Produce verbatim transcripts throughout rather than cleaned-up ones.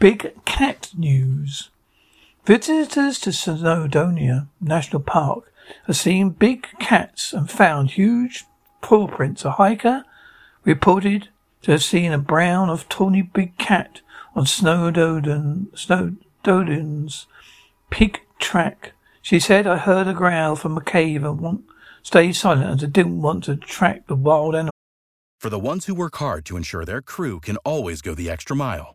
Big cat news. Visitors to Snowdonia National Park have seen big cats and found huge paw prints. A hiker reported to have seen a brown of tawny big cat on Snowdon, Snowdon's pig track. She said, "I heard a growl from a cave and want, stayed silent as I didn't want to attract the wild animal." For the ones who work hard to ensure their crew can always go the extra mile,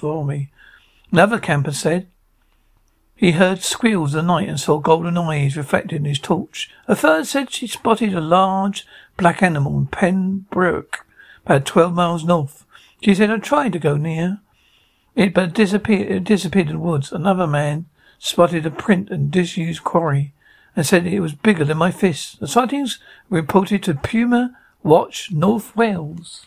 For me. Another camper said he heard squeals at night and saw golden eyes reflected in his torch. A third said she spotted a large black animal in Penbrook, about twelve miles north. She said, "I tried to go near it, but disappeared, it disappeared in the woods." Another man spotted a print and disused quarry and said it was bigger than my fist. The sightings were reported to Puma Watch, North Wales.